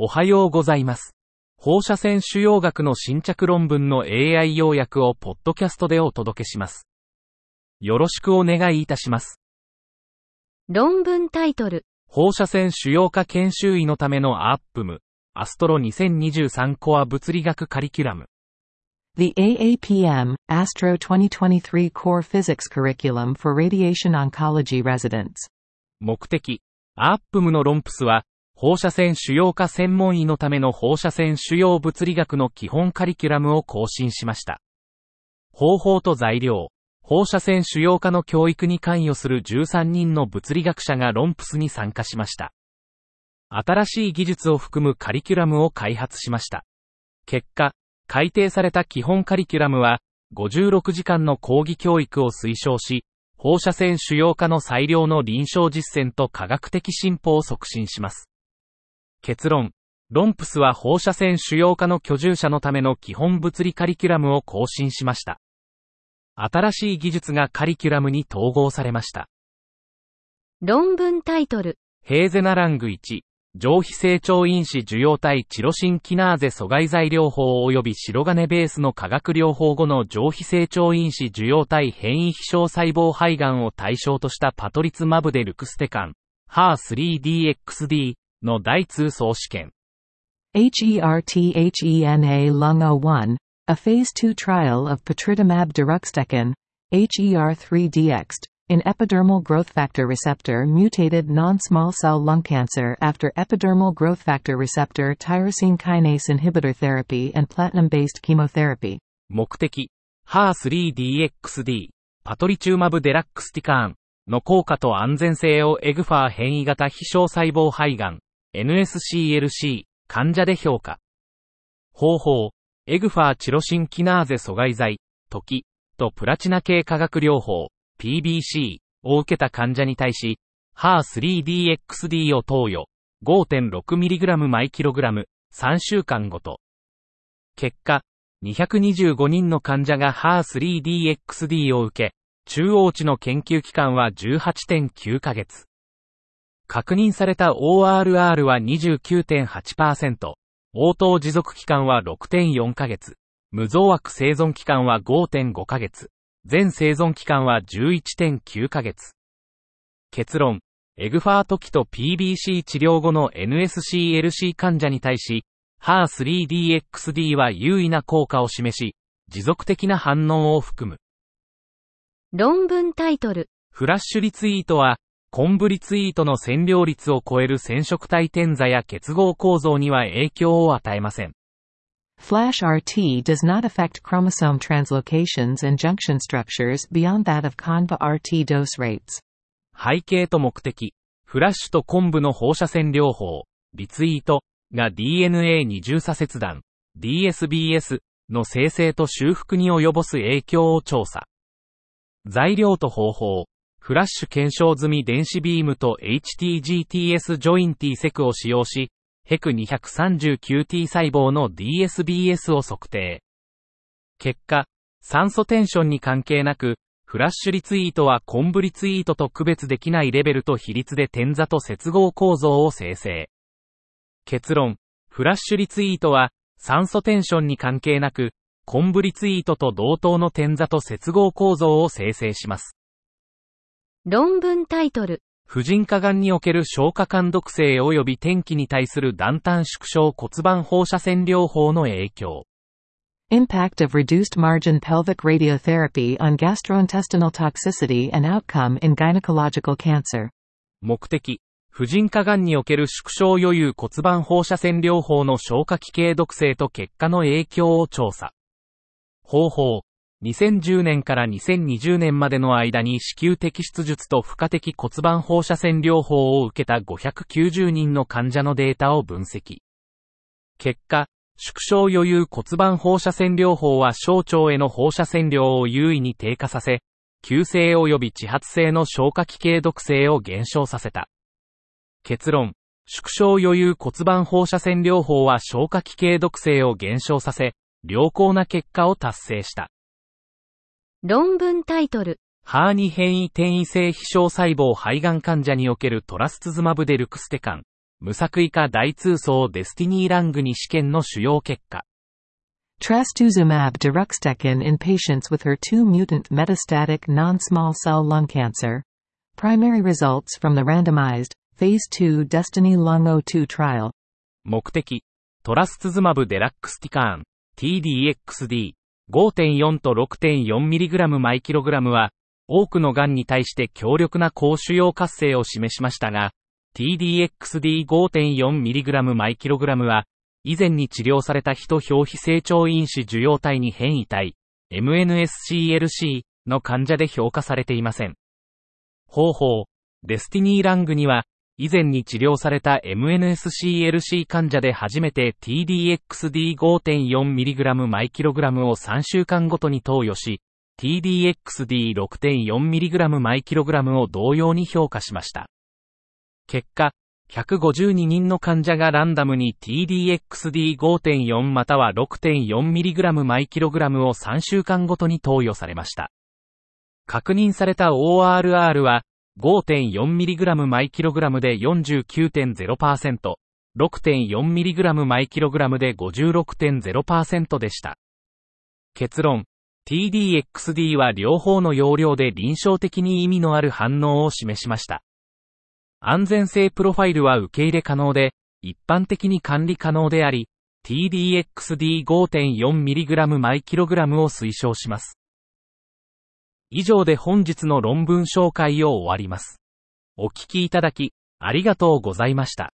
おはようございます。放射線腫瘍学の新着論文の AI 要約をポッドキャストでお届けします。よろしくお願いいたします。論文タイトル。放射線腫瘍科研修医のためのAAPM、アストロ2023コア物理学カリキュラム。The AAPM, Astro 2023 Core Physics Curriculum for Radiation Oncology Residents。目的、AAPMの論文は、放射線腫瘍科専門医のための放射線腫瘍物理学の基本カリキュラムを更新しました。方法と材料。放射線腫瘍科の教育に関与する13人の物理学者がロンプスに参加しました。新しい技術を含むカリキュラムを開発しました。結果、改定された基本カリキュラムは、56時間の講義教育を推奨し、放射線腫瘍科の最良の臨床実践と科学的進歩を促進します。結論、ロンプスは放射線腫瘍科の居住者のための基本物理カリキュラムを更新しました。新しい技術がカリキュラムに統合されました。論文タイトル。HERTHENA LUNG-01、上皮成長因子受容体チロシンキナーゼ阻害剤療法及び白金ベースの化学療法後の上皮成長因子受容体変異非小細胞肺がんを対象としたpatritumab deruxtecan、HER3-DXDの第2相試験。HERTHENA LUNG-01, a phase 2 trial of patritumab deruxtecan, HER3-DXD, in epidermal growth factor receptor mutated non-small cell lung cancer after epidermal growth factor receptor tyrosine kinase inhibitor therapy and platinum-based chemotherapy. 目的、HER3-DXD、patritumab deruxtecanの効果と安全性をEGFR変異型非小細胞肺がん。NSCLC 患者で評価。方法、EGFR チロシンキナーゼ阻害剤、TOKIとプラチナ系化学療法、PBC を受けた患者に対し、HER3-DXD を投与、5.6mg/kg、3週間ごと。結果、225人の患者が HER3-DXD を受け、中央値の研究期間は 18.9 ヶ月。確認された ORR は 29.8%、応答持続期間は 6.4 ヶ月、無増悪生存期間は 5.5 ヶ月、全生存期間は 11.9 ヶ月。結論、EGFR 時と PBC 治療後の NSCLC 患者に対し、HER3-DXD は優位な効果を示し、持続的な反応を含む。論文タイトル。フラッシュリツイートは、コンブリツイートの占領率を超える染色体転座や結合構造には影響を与えません。Flash RT does not affect chromosome translocations and junction structures beyond that of CONVA RT dose rates。背景と目的、フラッシュとコンブの放射線療法、リツイートが DNA 二重鎖切断、DSBS の生成と修復に及ぼす影響を調査。材料と方法。フラッシュ検証済み電子ビームと HTGTS ジョイン TSEC を使用し、HEC239T 細胞の DSBS を測定。結果、酸素テンションに関係なく、フラッシュリツイートはコンブリツイートと区別できないレベルと比率で転座と接合構造を生成。結論、フラッシュリツイートは酸素テンションに関係なく、コンブリツイートと同等の転座と接合構造を生成します。論文タイトル。婦人科がんにおける消化管毒性及び転機に対する断端縮小骨盤放射線療法の影響。Impact of reduced margin pelvic radiotherapy on gastrointestinal toxicity and outcome in gynecological cancer。目的、婦人科がんにおける縮小余裕骨盤放射線療法の消化器系毒性と結果の影響を調査。方法。2010年から2020年までの間に子宮摘出術と負荷的骨盤放射線療法を受けた590人の患者のデータを分析。結果、縮小余裕骨盤放射線療法は小腸への放射線量を優位に低下させ、急性及び自発性の消化器系毒性を減少させた。結論、縮小余裕骨盤放射線療法は消化器系毒性を減少させ、良好な結果を達成した。論文タイトル。HER2 変異転移性非小細胞肺がん患者におけるトラスツズマブデルクステカン、無作為化大通層デスティニーラング2試験の主要結果。Trastuzumab deruxtecan in patients with HER2 mutant metastatic non-small cell lung cancer. Primary results from the randomized, Phase 2 Destiny Lung-02 trial. 目的、トラスツズマブデラックスティカーン、TDXD、5.4 と 6.4mg 毎キログラムは、多くの癌に対して強力な高腫瘍活性を示しましたが、TDXD5.4mg 毎キログラムは、以前に治療されたヒト表皮成長因子受容体に変異体、MNSCLC の患者で評価されていません。方法、デスティニーラングには、以前に治療された MNSCLC 患者で初めて TDXD5.4mg 毎キログラムを3週間ごとに投与し、TDXD6.4mg 毎キログラムを同様に評価しました。結果、152人の患者がランダムに TDXD5.4 または 6.4mg 毎キログラムを3週間ごとに投与されました。確認された ORR は 5.4mg 毎キログラムで 49.0%、6.4mg 毎キログラムで 56.0% でした。結論、TDXD は両方の用量で臨床的に意味のある反応を示しました。安全性プロファイルは受け入れ可能で、一般的に管理可能であり、TDXD5.4mg 毎キログラムを推奨します。以上で本日の論文紹介を終わります。お聞きいただき、ありがとうございました。